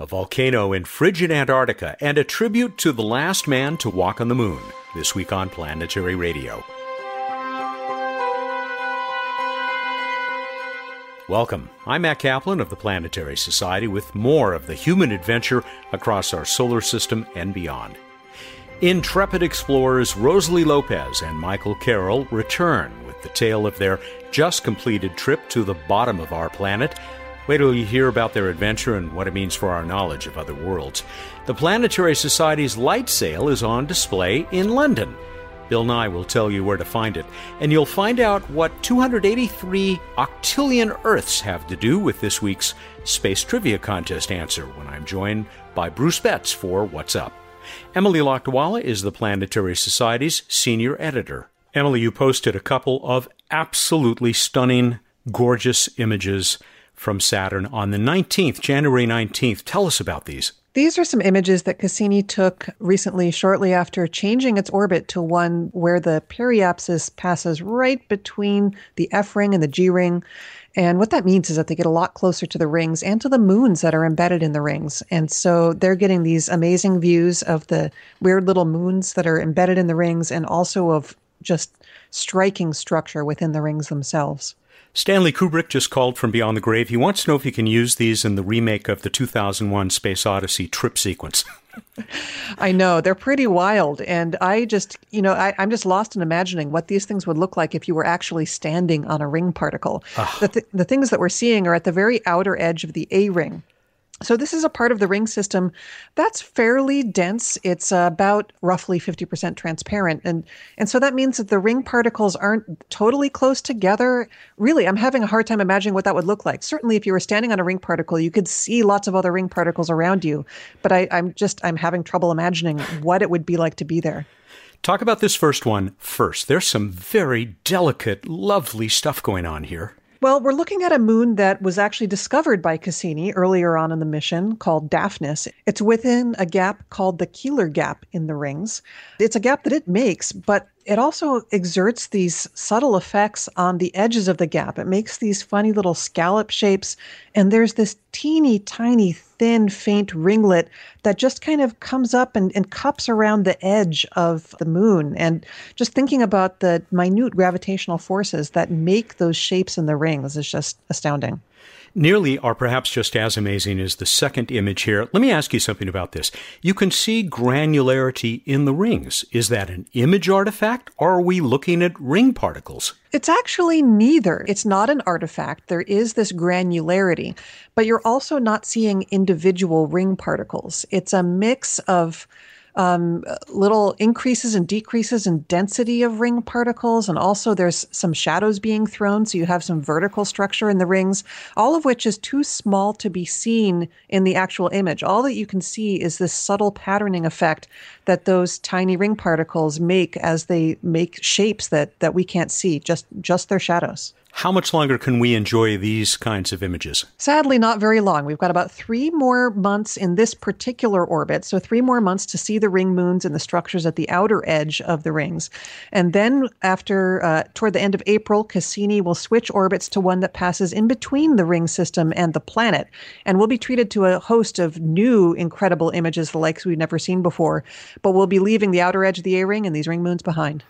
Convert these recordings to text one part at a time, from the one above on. a volcano in frigid Antarctica, and a tribute to the last man to walk on the moon, this week on Planetary Radio. Welcome. I'm Matt Kaplan of the Planetary Society with more of the human adventure across our solar system and beyond. Intrepid explorers Rosaly Lopes and Michael Carroll return with the tale of their just-completed trip to the bottom of our planet. Wait till you hear about their adventure and what it means for our knowledge of other worlds. The Planetary Society's light sail is on display in London. Bill Nye will tell you where to find it, and you'll find out what 283 octillion Earths have to do with this week's Space Trivia Contest answer when I'm joined by Bruce Betts for What's Up. Emily Lakdawalla is the Planetary Society's senior editor. Emily, you posted a couple of absolutely stunning, gorgeous images from Saturn on the 19th, January 19th. Tell us about these. These are some images that Cassini took recently, shortly after changing its orbit to one where the periapsis passes right between the F-ring and the G-ring. And what that means is that they get a lot closer to the rings and to the moons that are embedded in the rings. And so they're getting these amazing views of the weird little moons that are embedded in the rings and also of just striking structure within the rings themselves. Stanley Kubrick just called from beyond the grave. He wants to know if you can use these in the remake of the 2001 Space Odyssey trip sequence. I know. They're pretty wild. And I just, I'm just lost in imagining what these things would look like if you were actually standing on a ring particle. The things that we're seeing are at the very outer edge of the A-ring. So this is a part of the ring system that's fairly dense. It's about roughly 50% transparent. And so that means that the ring particles aren't totally close together. Really, I'm having a hard time imagining what that would look like. Certainly, if you were standing on a ring particle, you could see lots of other ring particles around you. But I'm having trouble imagining what it would be like to be there. Talk about this first one first. There's some very delicate, lovely stuff going on here. Well, we're looking at a moon that was actually discovered by Cassini earlier on in the mission called Daphnis. It's within a gap called the Keeler Gap in the rings. It's a gap that it makes, but it also exerts these subtle effects on the edges of the gap. It makes these funny little scallop shapes, and there's this teeny tiny thin faint ringlet that just kind of comes up and cups around the edge of the moon. And just thinking about the minute gravitational forces that make those shapes in the rings is just astounding. Nearly, or perhaps just as amazing, is the second image here. Let me ask you something about this. You can see granularity in the rings. Is that an image artifact, or are we looking at ring particles? It's actually neither. It's not an artifact. There is this granularity, but you're also not seeing individual ring particles. It's a mix of little increases and decreases in density of ring particles. And also there's some shadows being thrown. So you have some vertical structure in the rings, all of which is too small to be seen in the actual image. All that you can see is this subtle patterning effect that those tiny ring particles make as they make shapes that we can't see, just their shadows. How much longer can we enjoy these kinds of images? Sadly, not very long. We've got about 3 more months in this particular orbit. So 3 more months to see the ring moons and the structures at the outer edge of the rings. And then after, toward the end of April, Cassini will switch orbits to one that passes in between the ring system and the planet. And we'll be treated to a host of new incredible images, the likes we've never seen before. But we'll be leaving the outer edge of the A-ring and these ring moons behind.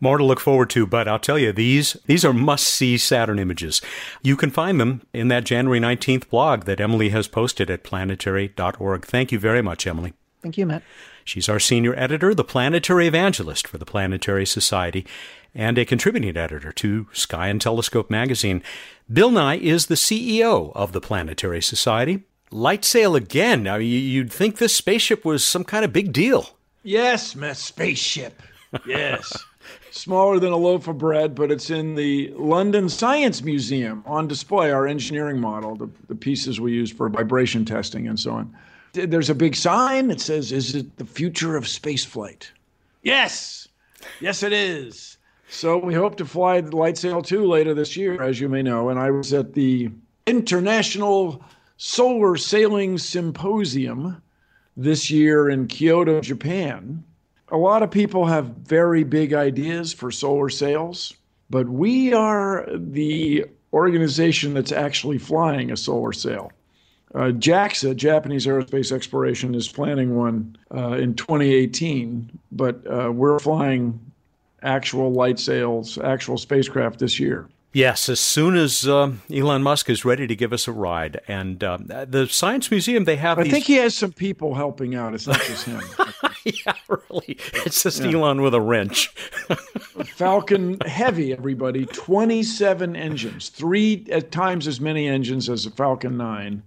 More to look forward to, but I'll tell you, these are must-see Saturn images. You can find them in that January 19th blog that Emily has posted at planetary.org. Thank you very much, Emily. Thank you, Matt. She's our senior editor, the planetary evangelist for the Planetary Society, and a contributing editor to Sky and Telescope magazine. Bill Nye is the CEO of the Planetary Society. Light sail again. Now, you'd think this spaceship was some kind of big deal. Yes, my spaceship. Yes. Smaller than a loaf of bread, but it's in the London Science Museum on display, our engineering model, the pieces we use for vibration testing and so on. There's a big sign that says, "Is it the future of spaceflight?" Yes. Yes, it is. So we hope to fly the LightSail 2 later this year, as you may know. And I was at the International Solar Sailing Symposium this year in Kyoto, Japan. A lot of people have very big ideas for solar sails, but we are the organization that's actually flying a solar sail. JAXA, Japanese Aerospace Exploration, is planning one in 2018, but we're flying actual light sails, actual spacecraft this year. Yes, as soon as Elon Musk is ready to give us a ride. And the Science Museum, they have I think he has some people helping out. It's not just him. Yeah, really. It's just Elon with a wrench. Falcon Heavy, everybody. 27 engines, 3 times as many engines as the Falcon 9.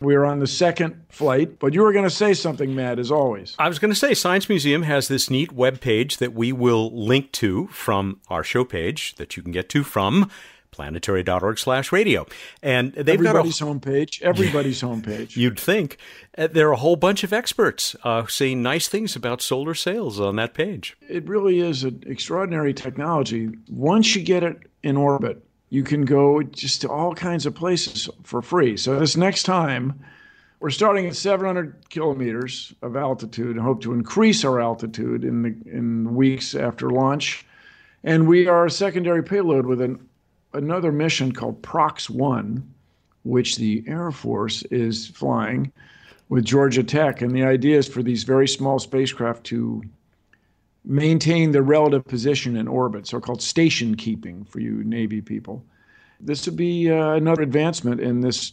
We are on the second flight, but you were going to say something, Matt, as always. I was going to say Science Museum has this neat web page that we will link to from our show page that you can get to from planetary.org/radio. And they've got everybody's homepage. You'd think. There are a whole bunch of experts saying nice things about solar sails on that page. It really is an extraordinary technology. Once you get it in orbit, you can go just to all kinds of places for free. So this next time, we're starting at 700 kilometers of altitude and hope to increase our altitude in weeks after launch. And we are a secondary payload with another mission called PROX-1, which the Air Force is flying with Georgia Tech. And the idea is for these very small spacecraft to maintain their relative position in orbit, so-called station keeping for you Navy people. This would be another advancement in this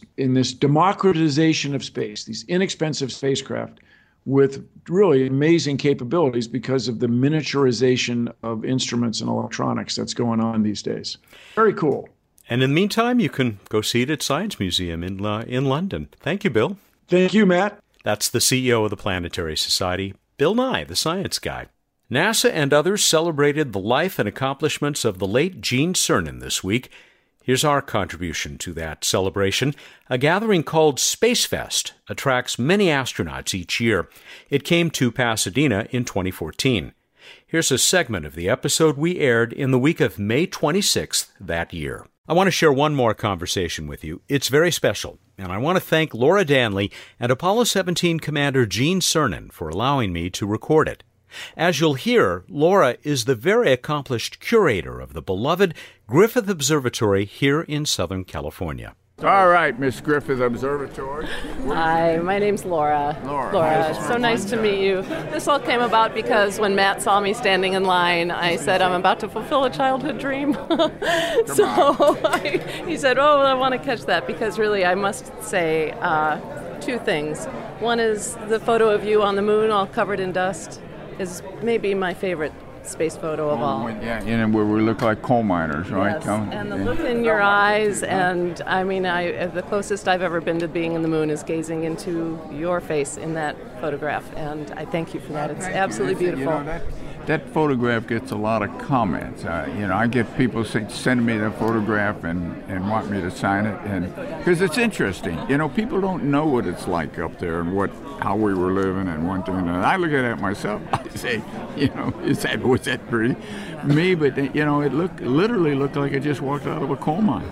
democratization of space, these inexpensive spacecraft with really amazing capabilities because of the miniaturization of instruments and electronics that's going on these days. Very cool. And in the meantime, you can go see it at Science Museum in London. Thank you, Bill. Thank you, Matt. That's the CEO of the Planetary Society, Bill Nye, the science guy. NASA and others celebrated the life and accomplishments of the late Gene Cernan this week. Here's our contribution to that celebration. A gathering called SpaceFest attracts many astronauts each year. It came to Pasadena in 2014. Here's a segment of the episode we aired in the week of May 26th that year. I want to share one more conversation with you. It's very special, and I want to thank Laura Danley and Apollo 17 Commander Gene Cernan for allowing me to record it. As you'll hear, Laura is the very accomplished curator of the beloved Griffith Observatory here in Southern California. All right, Miss Griffith Observatory. Hi, my name's Laura. Laura, it's so nice to meet you. This all came about because when Matt saw me standing in line, I said, I'm about to fulfill a childhood dream. He said, oh, I want to catch that because really I must say two things. One is the photo of you on the moon all covered in dust is maybe my favorite space photo of all. Yeah, and where we look like coal miners, right? Yes, and the look in your eyes, and I mean, the closest I've ever been to being in the moon is gazing into your face in that photograph, and I thank you for that. It's absolutely beautiful. That photograph gets a lot of comments. I get people send me the photograph and want me to sign it, and because it's interesting. People don't know what it's like up there and how we were living and one thing and another. I look at it myself. I say, was that pretty? Me, but it literally looked like I just walked out of a coal mine.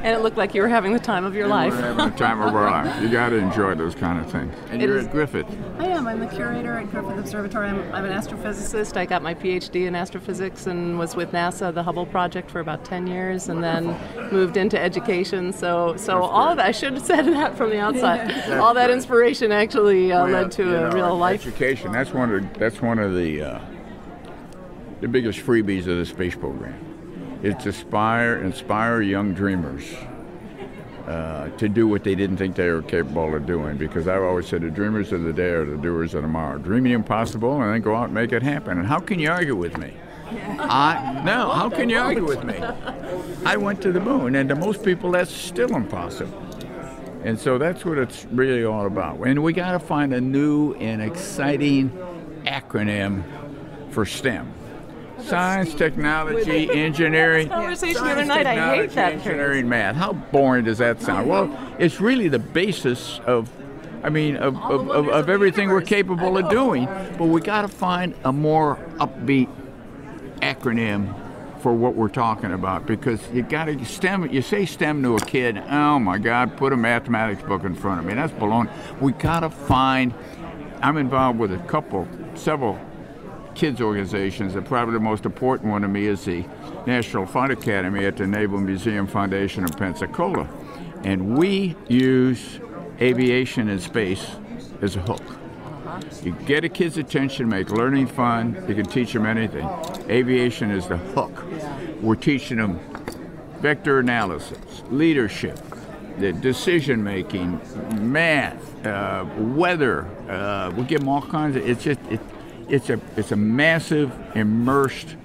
And it looked like you were having the time of your life. We were having the time of our life. You got to enjoy those kind of things. And you're at Griffith. I am. I'm the curator at Griffith Observatory. I'm an astrophysicist. I got my PhD in astrophysics and was with NASA, the Hubble Project, for about 10 years, and then moved into education. So all of that, I should have said that from the outside. Yeah. All that inspiration actually led to a real life. Education. That's one of the biggest freebies of the space program. It's inspire young dreamers to do what they didn't think they were capable of doing, because I've always said the dreamers of the day are the doers of tomorrow. Dream the impossible and then go out and make it happen. And how can you argue with me? How can you argue with me? I went to the moon, and to most people that's still impossible. And so that's what it's really all about. And we got to find a new and exciting acronym for STEM. Science, technology, engineering. Conversation the other night. I hate that. Engineering, math. How boring does that sound? Well, it's really the basis of everything we're capable of doing. But we got to find a more upbeat acronym for what we're talking about, because you got to STEM. You say STEM to a kid, oh my God, put a mathematics book in front of me. That's baloney. We got to find. I'm involved with several kids' organizations, and probably the most important one to me is the National Fun Academy at the Naval Museum Foundation in Pensacola, And we use aviation and space as a hook. You get a kid's attention, make learning fun, you can teach them anything. Aviation is the hook. We're teaching them vector analysis, leadership, the decision making, math, weather. We give them all kinds of, it's a massive, immersed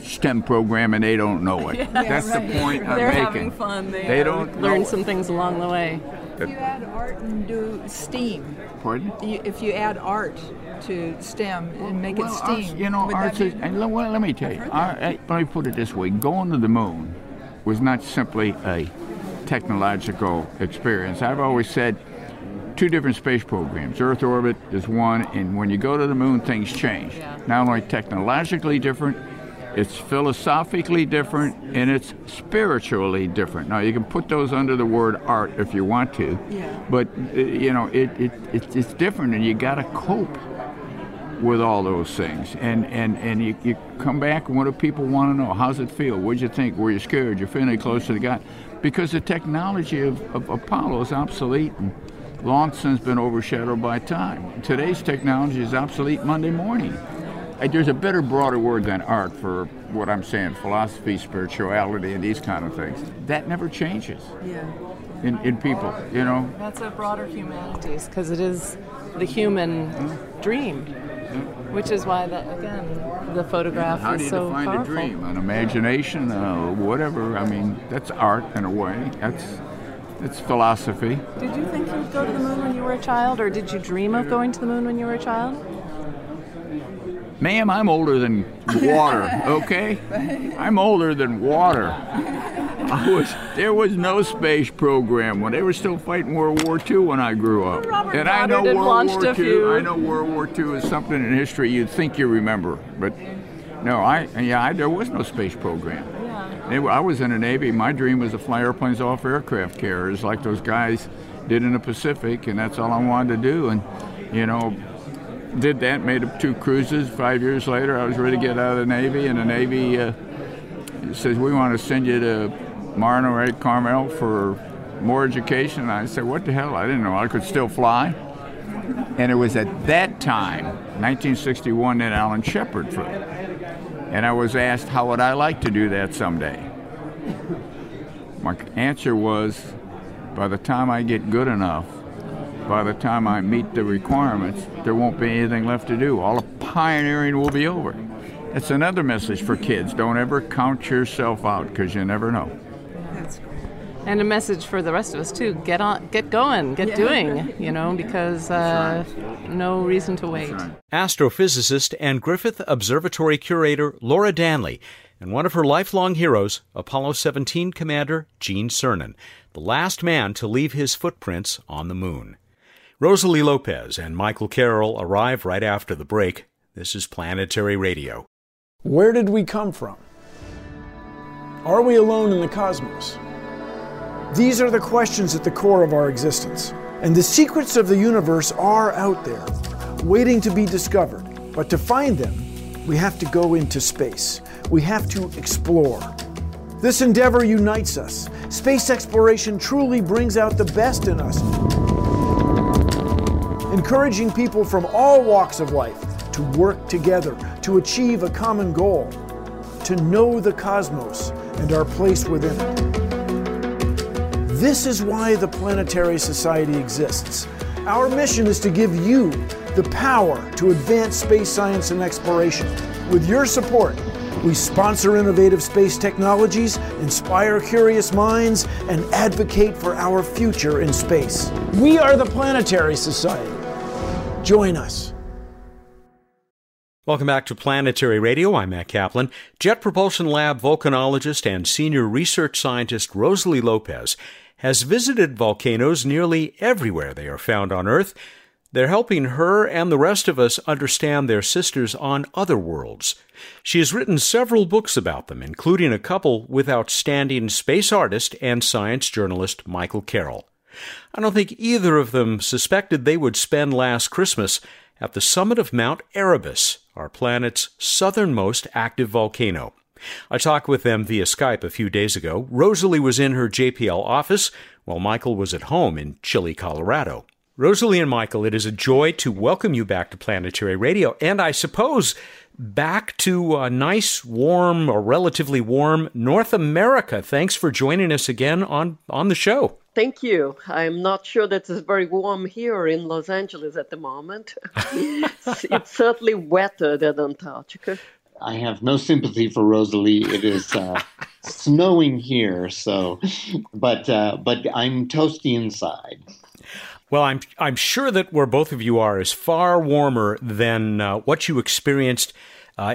STEM program, and they don't know it. Yeah, that's right. The point I'm making. They're having fun. They don't learn some things along the way. If you add art and do STEAM. Pardon? If you add art to STEM and make it STEAM. Arts, you know, arts is, and well, let me tell you, let me put it this way. Going to the moon was not simply a technological experience. I've always said two different space programs. Earth orbit is one, and when you go to the moon, things change. Yeah. Not only technologically different, it's philosophically different, and it's spiritually different. Now, you can put those under the word art if you want to, yeah. But you know, it's different, and you got to cope with all those things. And you come back, and what do people want to know? How's it feel? What'd you think? Were you scared? You're feeling close to the God? Because the technology of Apollo is obsolete, and long since been overshadowed by time. Today's technology is obsolete Monday morning. There's a better, broader word than art for what I'm saying, philosophy, spirituality, and these kind of things. That never changes, yeah. in people, you know? That's a broader humanities, because it is the human dream, which is why, that again, the photograph is so powerful. How do you define a dream? An imagination, whatever. I mean, that's art in a way. It's philosophy. Did you think you would go to the moon when you were a child, or did you dream of going to the moon when you were a child? Ma'am, I'm older than water, okay? I'm older than water. There was no space program when they were still fighting World War II when I grew up. Robert and I know World War II is something in history you'd think you remember, but no, there was no space program. Yeah. I was in the Navy. My dream was to fly airplanes off aircraft carriers like those guys did in the Pacific, and that's all I wanted to do. And you know, did that, made up 2 cruises. 5 years later, I was ready to get out of the Navy, and the Navy says, we want to send you to Monterey Carmel for more education. And I said, what the hell? I didn't know I could still fly. And it was at that time, 1961, that Alan Shepard flew. And I was asked, how would I like to do that someday? My answer was, by the time I get good enough, by the time I meet the requirements, there won't be anything left to do. All the pioneering will be over. That's another message for kids. Don't ever count yourself out, because you never know. That's great. And a message for the rest of us, too. Get on, get going, get doing, you know, because no reason to wait. Astrophysicist and Griffith Observatory curator Laura Danley, and one of her lifelong heroes, Apollo 17 commander Gene Cernan, the last man to leave his footprints on the moon. Rosaly Lopes and Michael Carroll arrive right after the break. This is Planetary Radio. Where did we come from? Are we alone in the cosmos? These are the questions at the core of our existence. And the secrets of the universe are out there, waiting to be discovered. But to find them, we have to go into space. We have to explore. This endeavor unites us. Space exploration truly brings out the best in us, encouraging people from all walks of life to work together to achieve a common goal, to know the cosmos and our place within it. This is why the Planetary Society exists. Our mission is to give you the power to advance space science and exploration. With your support, we sponsor innovative space technologies, inspire curious minds, and advocate for our future in space. We are the Planetary Society. Join us. Welcome back to Planetary Radio. I'm Matt Kaplan. Jet Propulsion Lab volcanologist and senior research scientist Rosaly Lopes has visited volcanoes nearly everywhere they are found on Earth. They're helping her and the rest of us understand their sisters on other worlds. She has written several books about them, including a couple with outstanding space artist and science journalist Michael Carroll. I don't think either of them suspected they would spend last Christmas at the summit of Mount Erebus, our planet's southernmost active volcano. I talked with them via Skype a few days ago. Rosaly was in her JPL office, while Michael was at home in chilly Colorado. Rosaly and Michael, it is a joy to welcome you back to Planetary Radio, and I suppose back to a nice, warm, or relatively warm North America. Thanks for joining us again on the show. Thank you. I'm not sure that it's very warm here in Los Angeles at the moment. It's certainly wetter than Antarctica. I have no sympathy for Rosaly. It is snowing here, so but I'm toasty inside. Well, I'm sure that where both of you are is far warmer than what you experienced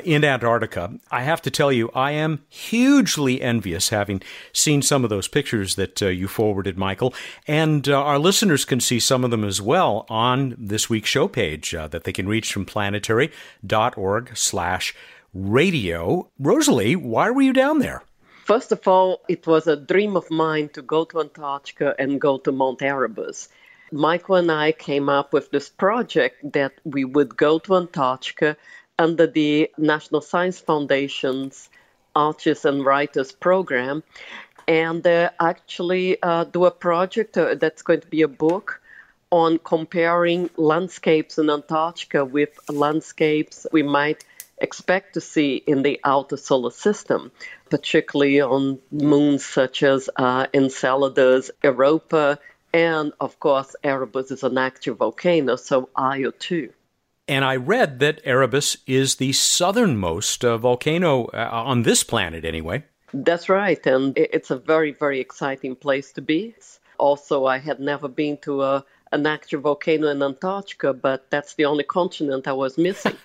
in Antarctica. I have to tell you, I am hugely envious, having seen some of those pictures that you forwarded, Michael. And our listeners can see some of them as well on this week's show page that they can reach from planetary.org/radio. Rosaly, why were you down there? First of all, it was a dream of mine to go to Antarctica and go to Mount Erebus. Michael and I came up with this project that we would go to Antarctica under the National Science Foundation's Artists and Writers program and actually do a project that's going to be a book on comparing landscapes in Antarctica with landscapes we might expect to see in the outer solar system, particularly on moons such as Enceladus, Europa, and, of course, Erebus is an active volcano, so Io2. And I read that Erebus is the southernmost volcano on this planet, anyway. That's right, and it's a very, very exciting place to be. Also, I had never been to an active volcano in Antarctica, but that's the only continent I was missing.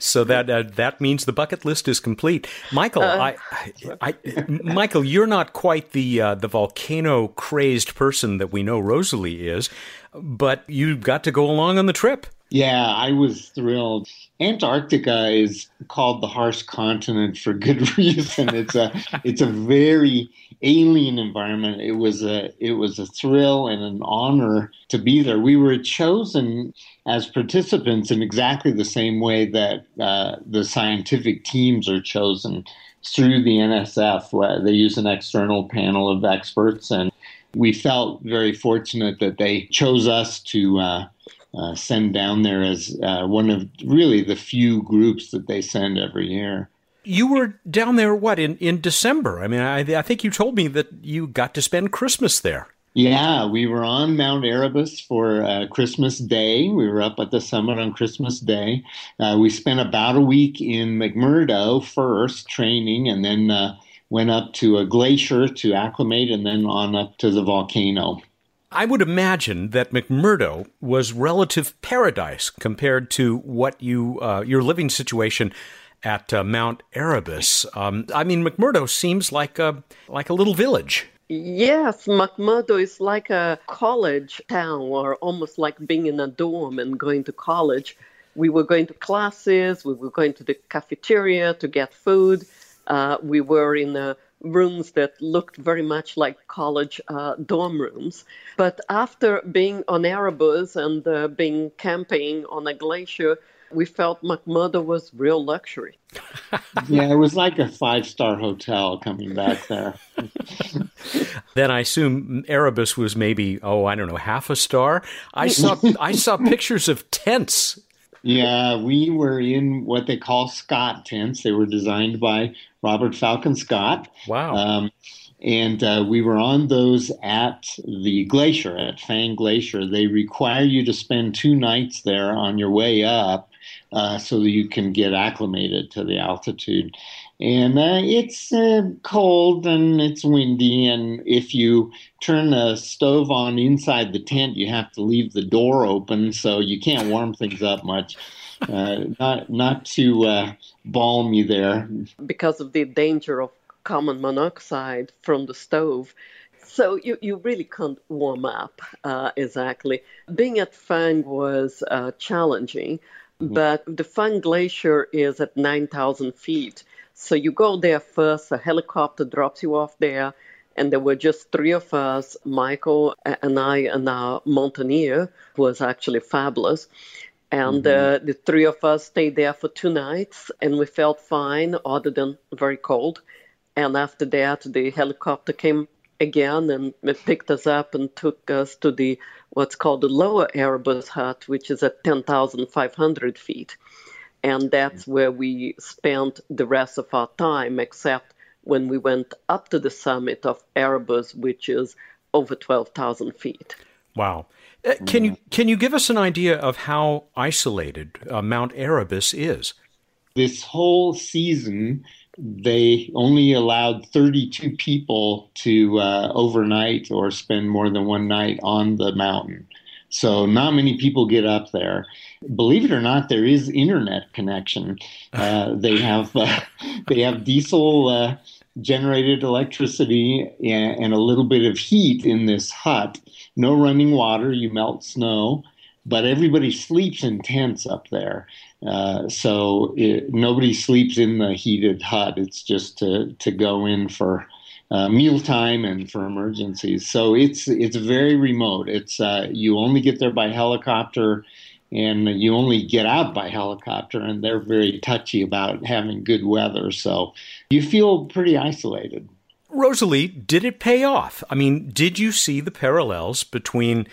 So that means the bucket list is complete. Michael, Michael, you're not quite the volcano crazed person that we know Rosaly is, but you got to go along on the trip. Yeah, I was thrilled. Antarctica is called the harsh continent for good reason. It's a very alien environment. It was a thrill and an honor to be there. We were chosen as participants in exactly the same way that the scientific teams are chosen through the NSF, where they use an external panel of experts, and we felt very fortunate that they chose us to send down there as one of really the few groups that they send every year. You were down there, what, in December? I mean, I think you told me that you got to spend Christmas there. Yeah, we were on Mount Erebus for Christmas Day. We were up at the summit on Christmas Day. We spent about a week in McMurdo first, training, and then went up to a glacier to acclimate, and then on up to the volcano. I would imagine that McMurdo was relative paradise compared to what your living situation at Mount Erebus. I mean, McMurdo seems like a little village. Yes, McMurdo is like a college town, or almost like being in a dorm and going to college. We were going to classes. We were going to the cafeteria to get food. We were in a rooms that looked very much like college dorm rooms. But after being on Erebus and being camping on a glacier, we felt McMurdo was real luxury. Yeah, it was like a 5-star hotel coming back there. Then I assume Erebus was maybe, half a star. I saw pictures of tents. Yeah, we were in what they call Scott tents. They were designed by Robert Falcon Scott. Wow. And we were on those at the glacier, at Fang Glacier. They require you to spend 2 nights there on your way up so that you can get acclimated to the altitude. And it's cold and it's windy, and if you turn the stove on inside the tent, you have to leave the door open, so you can't warm things up much. Not too balmy there. Because of the danger of carbon monoxide from the stove. So you really can't warm up, exactly. Being at Fang was challenging, but the Fang Glacier is at 9,000 feet. So you go there first, a helicopter drops you off there, and there were just 3 of us, Michael and I and our mountaineer, who was actually fabulous. And the three of us stayed there for 2 nights, and we felt fine, other than very cold. And after that, the helicopter came again and it picked us up and took us to the what's called the Lower Erebus hut, which is at 10,500 feet. And that's where we spent the rest of our time, except when we went up to the summit of Erebus, which is over 12,000 feet. Wow. Can you give us an idea of how isolated Mount Erebus is? This whole season, they only allowed 32 people to overnight or spend more than one night on the mountain. So not many people get up there. Believe it or not, there is internet connection. They have diesel generated electricity and a little bit of heat in this hut. No running water, you melt snow, but everybody sleeps in tents up there. Nobody sleeps in the heated hut. It's just to go in for mealtime and for emergencies. So it's very remote. It's you only get there by helicopter, and you only get out by helicopter, and they're very touchy about having good weather. So you feel pretty isolated. Rosaly, did it pay off? I mean, did you see the parallels between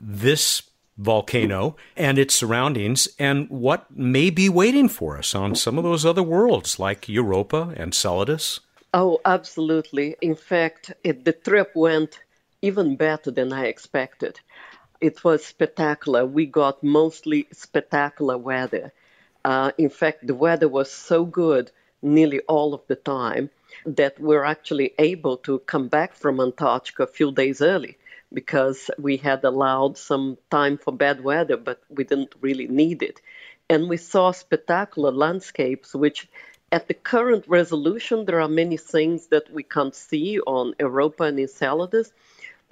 this volcano and its surroundings and what may be waiting for us on some of those other worlds like Europa and Enceladus? Oh, absolutely. In fact, the trip went even better than I expected. It was spectacular. We got mostly spectacular weather. In fact, the weather was so good nearly all of the time that we're actually able to come back from Antarctica a few days early because we had allowed some time for bad weather, but we didn't really need it. And we saw spectacular landscapes, which at the current resolution, there are many things that we can't see on Europa and Enceladus.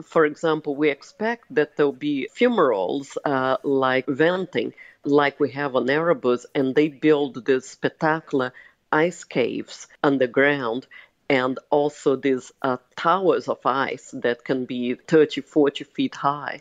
For example, we expect that there'll be fumaroles like venting, like we have on Erebus, and they build these spectacular ice caves underground and also these towers of ice that can be 30, 40 feet high.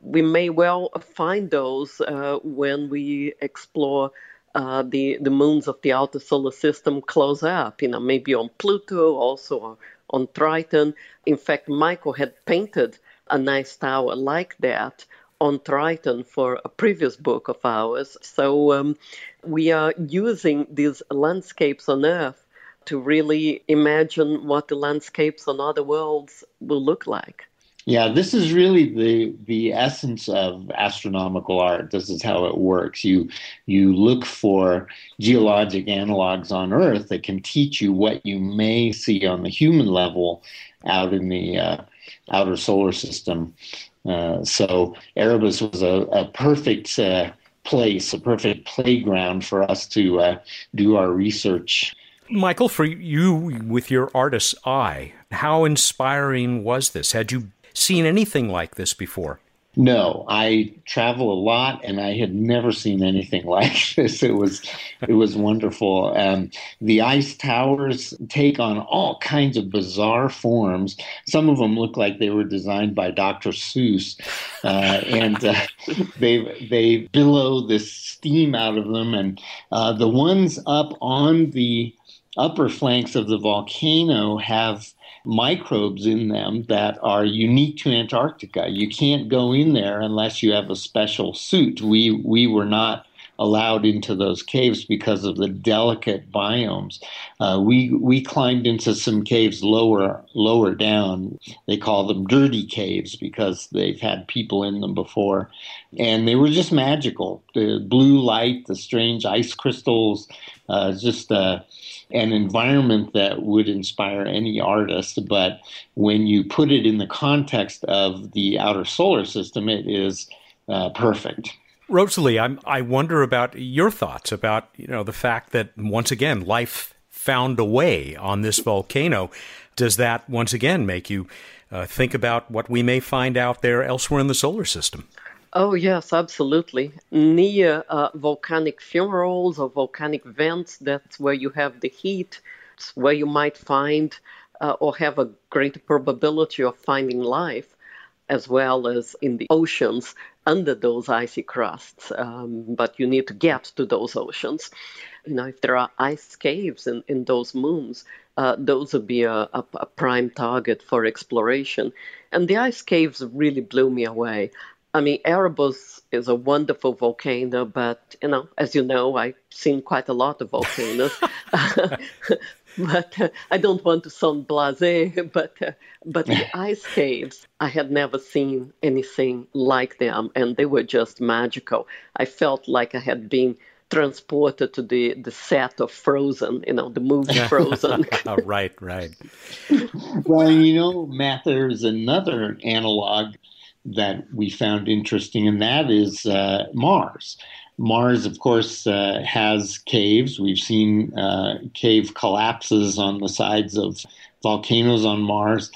We may well find those when we explore the moons of the outer solar system close up, you know, maybe on Pluto, also on Triton. In fact, Michael had painted a nice tower like that on Triton for a previous book of ours. So we are using these landscapes on Earth to really imagine what the landscapes on other worlds will look like. Yeah, this is really the essence of astronomical art. This is how it works. You look for geologic analogs on Earth that can teach you what you may see on the human level out in the outer solar system. So Erebus was a perfect place, a perfect playground for us to do our research. Michael, for you, with your artist's eye, how inspiring was this? Had you seen anything like this before? No, I travel a lot, and I had never seen anything like this. It was wonderful. The ice towers take on all kinds of bizarre forms. Some of them look like they were designed by Dr. Seuss, and they billow this steam out of them. And the ones up on the upper flanks of the volcano have microbes in them that are unique to Antarctica. You can't go in there unless you have a special suit. We were not allowed into those caves because of the delicate biomes. We climbed into some caves lower down. They call them dirty caves because they've had people in them before. And they were just magical. The blue light, the strange ice crystals, an environment that would inspire any artist. But when you put it in the context of the outer solar system, it is perfect. Rosaly, I wonder about your thoughts about, you know, the fact that once again life found a way on this volcano. Does that once again make you think about what we may find out there elsewhere in the solar system? Oh, yes, absolutely. Near volcanic fumaroles or volcanic vents, that's where you have the heat, it's where you might find or have a greater probability of finding life. as well as in the oceans under those icy crusts. But you need to get to those oceans. You know, if there are ice caves in those moons, those would be a prime target for exploration. And the ice caves really blew me away. I mean, Erebus is a wonderful volcano, but, you know, as you know, I've seen quite a lot of volcanoes. But I don't want to sound blasé, but the ice caves, I had never seen anything like them, and they were just magical. I felt like I had been transported to the set of Frozen, you know, the movie Frozen. Right. Well, you know, Matt, there's another analog that we found interesting, and that is Mars. Mars, of course, has caves. We've seen cave collapses on the sides of volcanoes on Mars.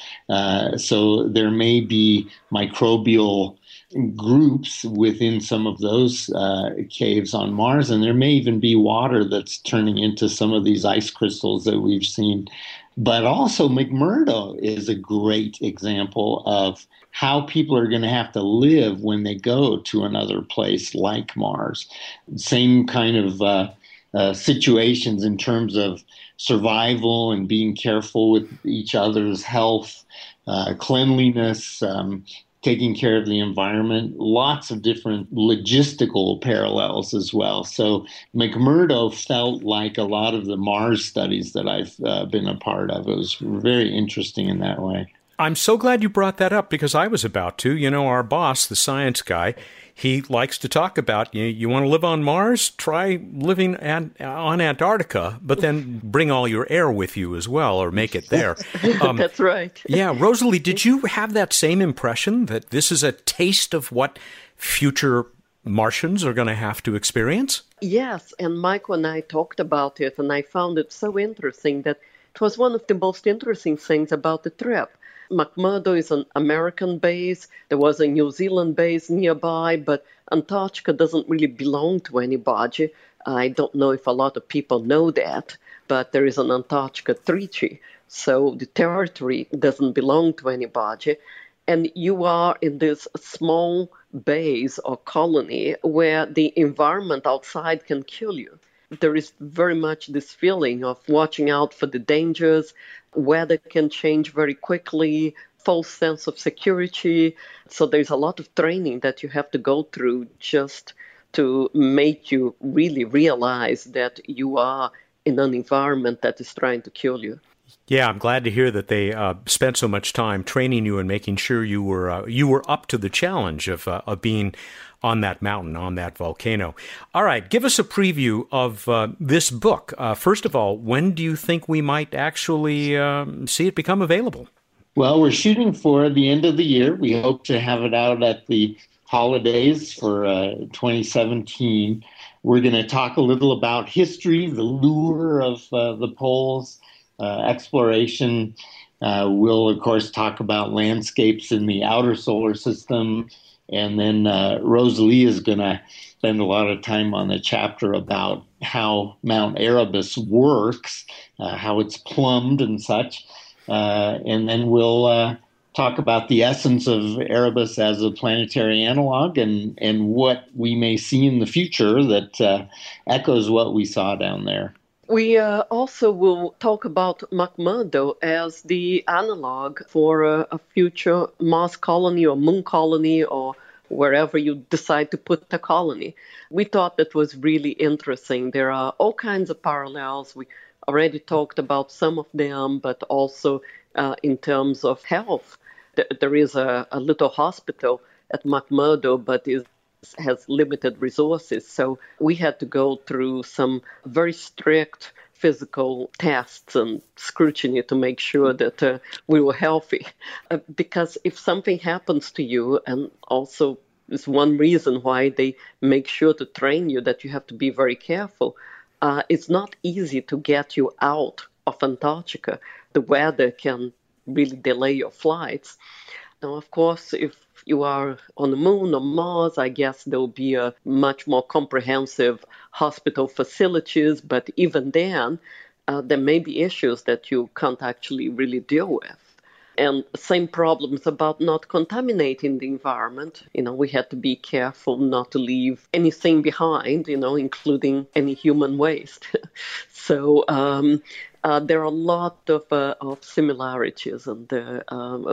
So there may be microbial groups within some of those caves on Mars, and there may even be water that's turning into some of these ice crystals that we've seen. But also McMurdo is a great example of how people are going to have to live when they go to another place like Mars. Same kind of situations in terms of survival and being careful with each other's health, cleanliness, taking care of the environment, lots of different logistical parallels as well. So McMurdo felt like a lot of the Mars studies that I've been a part of. It was very interesting in that way. I'm so glad you brought that up because I was about to. You know, our boss, the science guy, he likes to talk about, you want to live on Mars? Try living on Antarctica, but then bring all your air with you as well or make it there. That's right. Yeah. Rosaly, did you have that same impression that this is a taste of what future Martians are going to have to experience? Yes. And Michael and I talked about it, and I found it so interesting that it was one of the most interesting things about the trip. McMurdo is an American base. There was a New Zealand base nearby, but Antarctica doesn't really belong to anybody. I don't know if a lot of people know that, but there is an Antarctica Treaty, so the territory doesn't belong to anybody. And you are in this small base or colony where the environment outside can kill you. There is very much this feeling of watching out for the dangers. Weather can change very quickly, false sense of security. So there's a lot of training that you have to go through just to make you really realize that you are in an environment that is trying to kill you. Yeah, I'm glad to hear that they spent so much time training you and making sure you were up to the challenge of being on that mountain, on that volcano. All right, give us a preview of this book. First of all, when do you think we might actually see it become available? Well, we're shooting for the end of the year. We hope to have it out at the holidays for 2017. We're going to talk a little about history, the lure of the poles, exploration. We'll, of course, talk about landscapes in the outer solar system. And then Rosaly is going to spend a lot of time on the chapter about how Mount Erebus works, how it's plumbed and such. And then we'll talk about the essence of Erebus as a planetary analog and what we may see in the future that echoes what we saw down there. We also will talk about McMurdo as the analog for a future Mars colony or moon colony or wherever you decide to put the colony. We thought that was really interesting. There are all kinds of parallels. We already talked about some of them, but also in terms of health. There is a little hospital at McMurdo, but is has limited resources. So we had to go through some very strict physical tests and scrutiny to make sure that we were healthy. Because if something happens to you, and also is one reason why they make sure to train you that you have to be very careful, it's not easy to get you out of Antarctica. The weather can really delay your flights. Now, of course, if you are on the moon or Mars, I guess there will be a much more comprehensive hospital facilities. But even then, there may be issues that you can't actually really deal with. And same problems about not contaminating the environment. You know, we had to be careful not to leave anything behind, you know, including any human waste. So there are a lot of similarities, and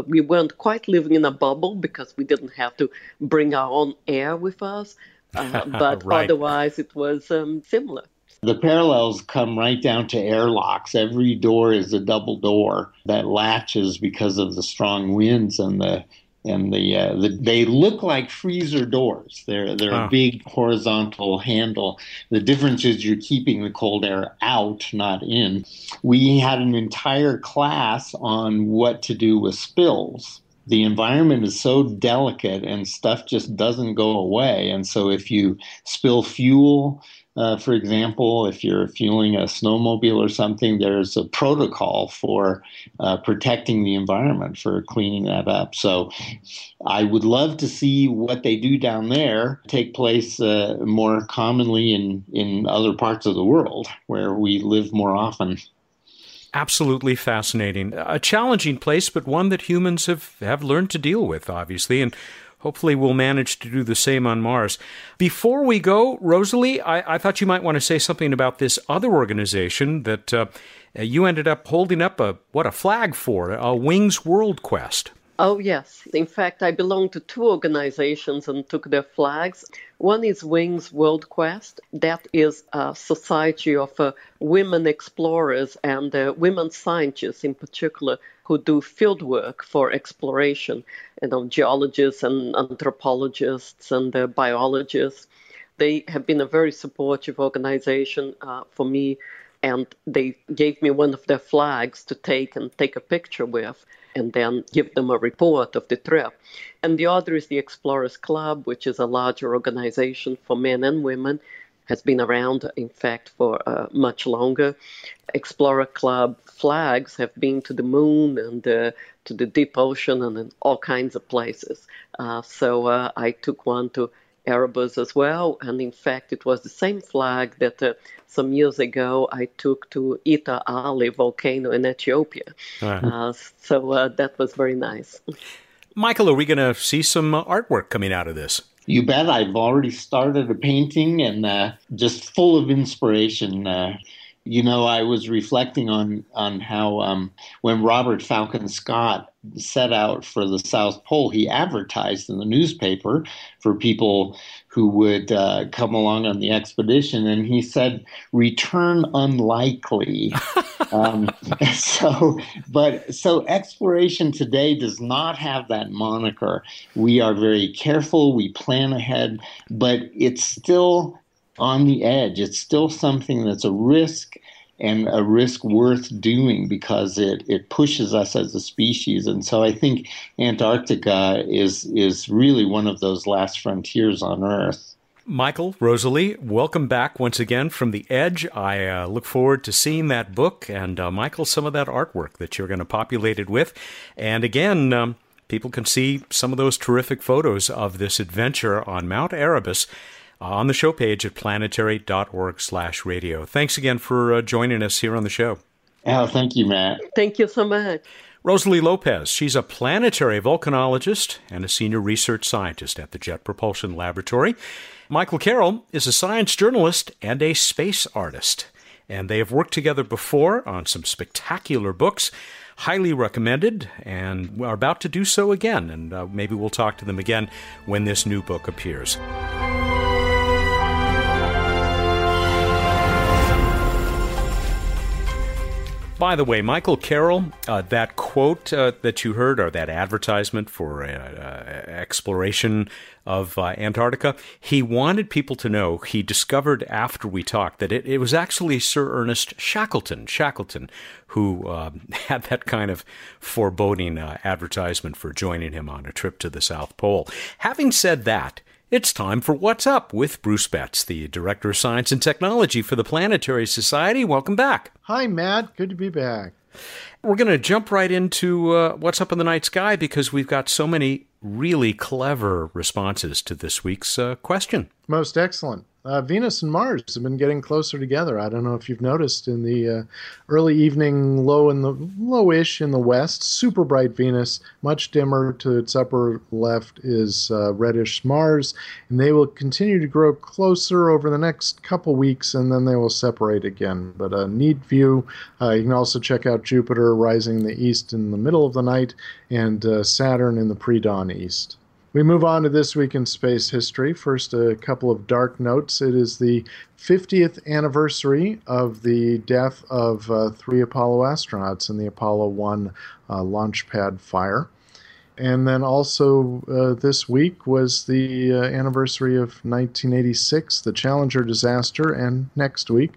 we weren't quite living in a bubble because we didn't have to bring our own air with us, but right. Otherwise it was similar. The parallels come right down to airlocks. Every door is a double door that latches because of the strong winds and the they look like freezer doors. They're a big horizontal handle. The difference is you're keeping the cold air out, not in. We had an entire class on what to do with spills. The environment is so delicate and stuff just doesn't go away. And so if you spill fuel, for example, if you're fueling a snowmobile or something, there's a protocol for protecting the environment, for cleaning that up. So I would love to see what they do down there take place more commonly in other parts of the world where we live more often. Absolutely fascinating. A challenging place, but one that humans have learned to deal with, obviously. And hopefully we'll manage to do the same on Mars. Before we go, Rosaly, I thought you might want to say something about this other organization that you ended up holding up a flag for, a Wings World Quest. Oh, yes. In fact, I belong to two organizations and took their flags. One is Wings World Quest. That is a society of women explorers and women scientists in particular, who do field work for exploration, you know, geologists and anthropologists and biologists. They have been a very supportive organization for me, and they gave me one of their flags to take a picture with and then give them a report of the trip. And the other is the Explorers Club, which is a larger organization for men and women, has been around, in fact, for much longer. Explorer Club flags have been to the moon and to the deep ocean and in all kinds of places. So I took one to Erebus as well. And in fact, it was the same flag that some years ago I took to Eta Ali volcano in Ethiopia. Right. So that was very nice. Michael, are we going to see some artwork coming out of this? You bet. I've already started a painting and just full of inspiration. You know, I was reflecting on how when Robert Falcon Scott set out for the South Pole, he advertised in the newspaper for people who would come along on the expedition. And he said, return unlikely. So exploration today does not have that moniker. We are very careful. We plan ahead, but it's still on the edge. It's still something that's a risk, and a risk worth doing because it pushes us as a species. And so I think Antarctica is really one of those last frontiers on Earth. Michael, Rosaly, welcome back once again from the edge. I look forward to seeing that book and, Michael, some of that artwork that you're going to populate it with. And again, people can see some of those terrific photos of this adventure on Mount Erebus on the show page at planetary.org/radio. Thanks again for joining us here on the show. Oh, thank you, Matt. Thank you so much. Rosaly Lopes, she's a planetary volcanologist and a senior research scientist at the Jet Propulsion Laboratory. Michael Carroll is a science journalist and a space artist, and they have worked together before on some spectacular books, highly recommended, and are about to do so again, and maybe we'll talk to them again when this new book appears. By the way, Michael Carroll, that quote that you heard, or that advertisement for exploration of Antarctica, he wanted people to know, he discovered after we talked, that it was actually Sir Ernest Shackleton, who had that kind of foreboding advertisement for joining him on a trip to the South Pole. Having said that, it's time for What's Up with Bruce Betts, the Director of Science and Technology for the Planetary Society. Welcome back. Hi, Matt. Good to be back. We're going to jump right into What's Up in the Night Sky because we've got so many really clever responses to this week's question. Most excellent. Venus and Mars have been getting closer together. I don't know if you've noticed in the early evening, lowish in the west, super bright Venus, much dimmer to its upper left is reddish Mars, and they will continue to grow closer over the next couple weeks, and then they will separate again. But a neat view. You can also check out Jupiter rising in the east in the middle of the night, and Saturn in the pre-dawn east. We move on to this week in space history. First, a couple of dark notes. It is the 50th anniversary of the death of three Apollo astronauts in the Apollo 1 launch pad fire. And then also this week was the anniversary of 1986, the Challenger disaster, and next week,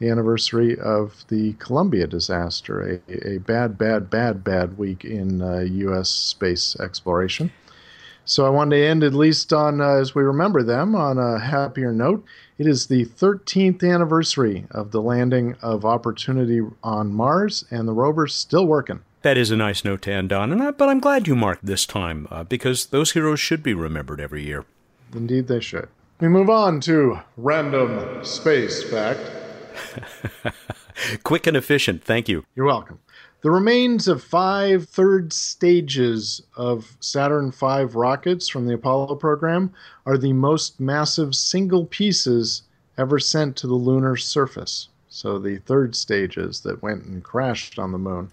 the anniversary of the Columbia disaster, a bad week in U.S. space exploration. So I wanted to end, at least on, as we remember them, on a happier note. It is the 13th anniversary of the landing of Opportunity on Mars, and the rover's still working. That is a nice note to end on, but I'm glad you marked this time, because those heroes should be remembered every year. Indeed they should. We move on to Random Space Fact. Quick and efficient, thank you. You're welcome. The remains of 5 third stages of Saturn V rockets from the Apollo program are the most massive single pieces ever sent to the lunar surface. So the third stages that went and crashed on the moon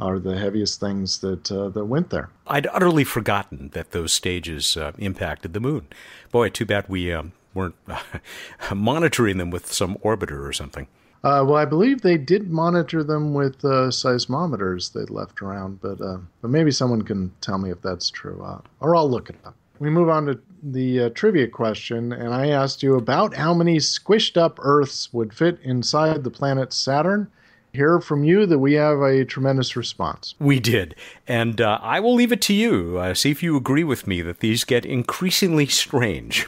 are the heaviest things that went there. I'd utterly forgotten that those stages impacted the moon. Boy, too bad we weren't monitoring them with some orbiter or something. Well, I believe they did monitor them with seismometers they left around, but maybe someone can tell me if that's true, or I'll look it up. We move on to the trivia question, and I asked you about how many squished up Earths would fit inside the planet Saturn. Hear from you that we have a tremendous response. We did. And I will leave it to you. See if you agree with me that these get increasingly strange.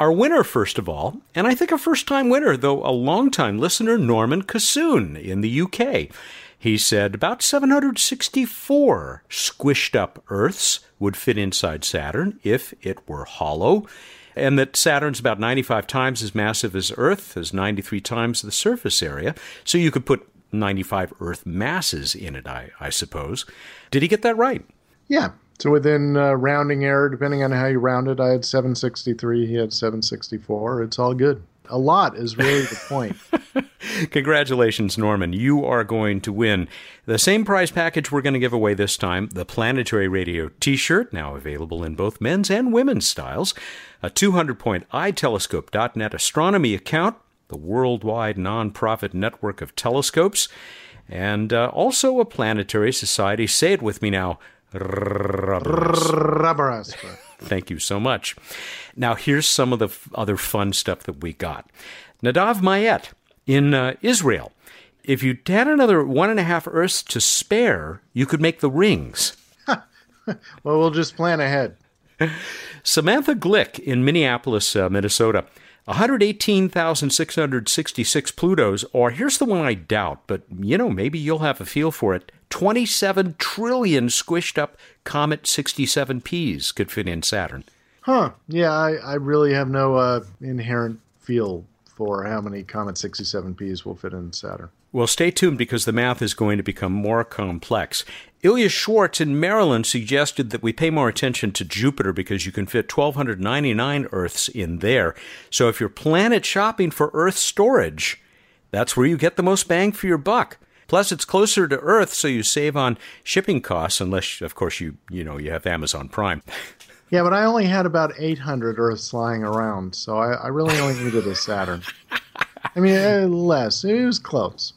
Our winner, first of all, and I think a first-time winner, though a long-time listener, Norman Cassoon in the UK. He said about 764 squished-up Earths would fit inside Saturn if it were hollow, and that Saturn's about 95 times as massive as Earth, is 93 times the surface area, so you could put 95 Earth masses in it, I suppose. Did he get that right? Yeah. So within rounding error, depending on how you round it, I had 763, he had 764. It's all good. A lot is really the point. Congratulations, Norman. You are going to win the same prize package we're going to give away this time, the Planetary Radio T-shirt, now available in both men's and women's styles, a 200-point itelescope.net astronomy account, the worldwide nonprofit network of telescopes, and also a Planetary Society. Say it with me now. Rubber. Thank you so much. Now, here's some of the other fun stuff that we got. Nadav Mayet in Israel. If you had another 1.5 Earths to spare, you could make the rings. Well, we'll just plan ahead. Samantha Glick in Minneapolis, Minnesota. 118,666 Plutos, or here's the one I doubt, but, you know, maybe you'll have a feel for it. 27 trillion squished-up Comet 67Ps could fit in Saturn. Huh. Yeah, I really have no inherent feel for how many Comet 67Ps will fit in Saturn. Well, stay tuned because the math is going to become more complex. Ilya Schwartz in Maryland suggested that we pay more attention to Jupiter because you can fit 1,299 Earths in there. So if you're planet shopping for Earth storage, that's where you get the most bang for your buck. Plus, it's closer to Earth, so you save on shipping costs, unless, of course, you have Amazon Prime. Yeah, but I only had about 800 Earths lying around, so I really only needed a Saturn. I mean, less. It was close.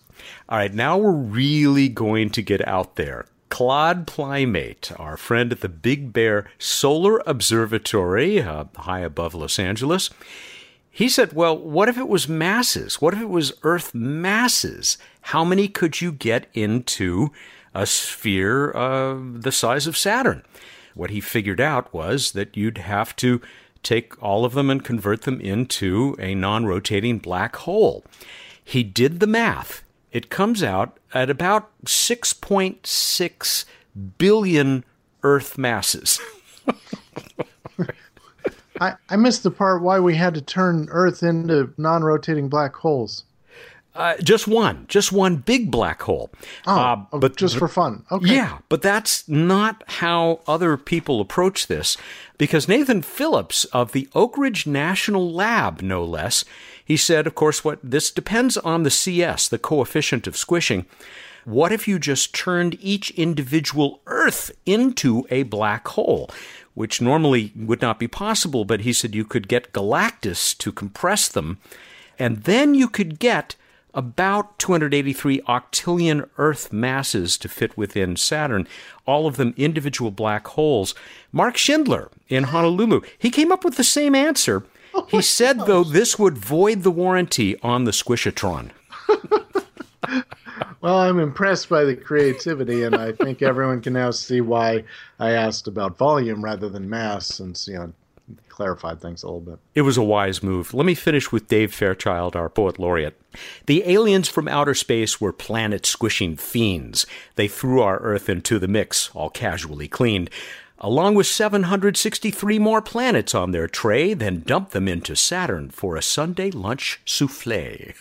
All right, now we're really going to get out there. Claude Plimate, our friend at the Big Bear Solar Observatory, high above Los Angeles, he said, well, what if it was masses? What if it was Earth masses? How many could you get into a sphere the size of Saturn? What he figured out was that you'd have to take all of them and convert them into a non-rotating black hole. He did the math. It comes out at about 6.6 billion Earth masses. I missed the part why we had to turn Earth into non-rotating black holes. Just one big black hole. But just for fun. Okay. Yeah, but that's not how other people approach this, because Nathan Phillips of the Oak Ridge National Lab, no less, he said, of course, what this depends on the CS, the coefficient of squishing. What if you just turned each individual Earth into a black hole, which normally would not be possible, but he said you could get galactus to compress them, and then you could get about 283 octillion Earth masses to fit within Saturn, all of them individual black holes. Mark Schindler in Honolulu, he came up with the same answer. He said, though, this would void the warranty on the Squishatron. Well, I'm impressed by the creativity, and I think everyone can now see why I asked about volume rather than mass, since, you know, clarified things a little bit. It was a wise move. Let me finish with Dave Fairchild, our poet laureate. The aliens from outer space were planet-squishing fiends. They threw our Earth into the mix, all casually cleaned, along with 763 more planets on their tray, then dumped them into Saturn for a Sunday lunch souffle.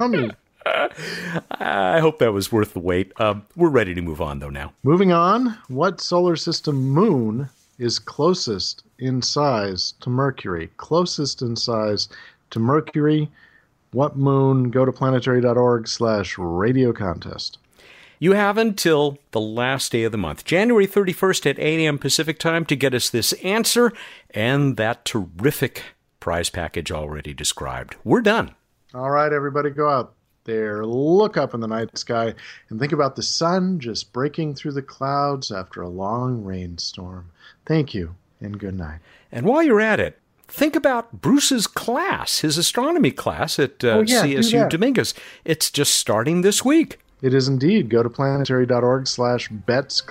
Yummy. I hope that was worth the wait. We're ready to move on, though, now. Moving on, what solar system moon is closest in size to Mercury? Closest in size to Mercury. What moon? Go to planetary.org/radio contest. You have until the last day of the month, January 31st at 8 a.m. Pacific time, to get us this answer and that terrific prize package already described. We're done. All right, everybody, go out there, look up in the night sky, and think about the sun just breaking through the clouds after a long rainstorm. Thank you, and good night. And while you're at it, think about Bruce's class, his astronomy class at CSU Dominguez. It's just starting this week. It is indeed. Go to planetary.org/betsclass, BETTS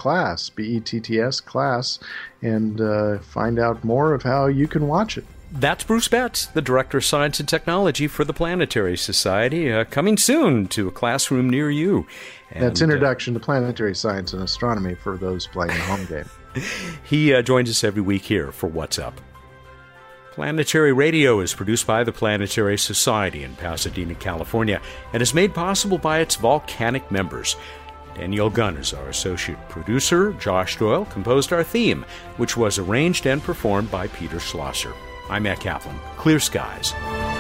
class, and find out more of how you can watch it. That's Bruce Betts, the Director of Science and Technology for the Planetary Society, coming soon to a classroom near you. And that's Introduction to Planetary Science and Astronomy for those playing the home game. He joins us every week here for What's Up. Planetary Radio is produced by the Planetary Society in Pasadena, California, and is made possible by its volcanic members. Danielle Gunn is our associate producer. Josh Doyle composed our theme, which was arranged and performed by Peter Schlosser. I'm Matt Kaplan. Clear skies.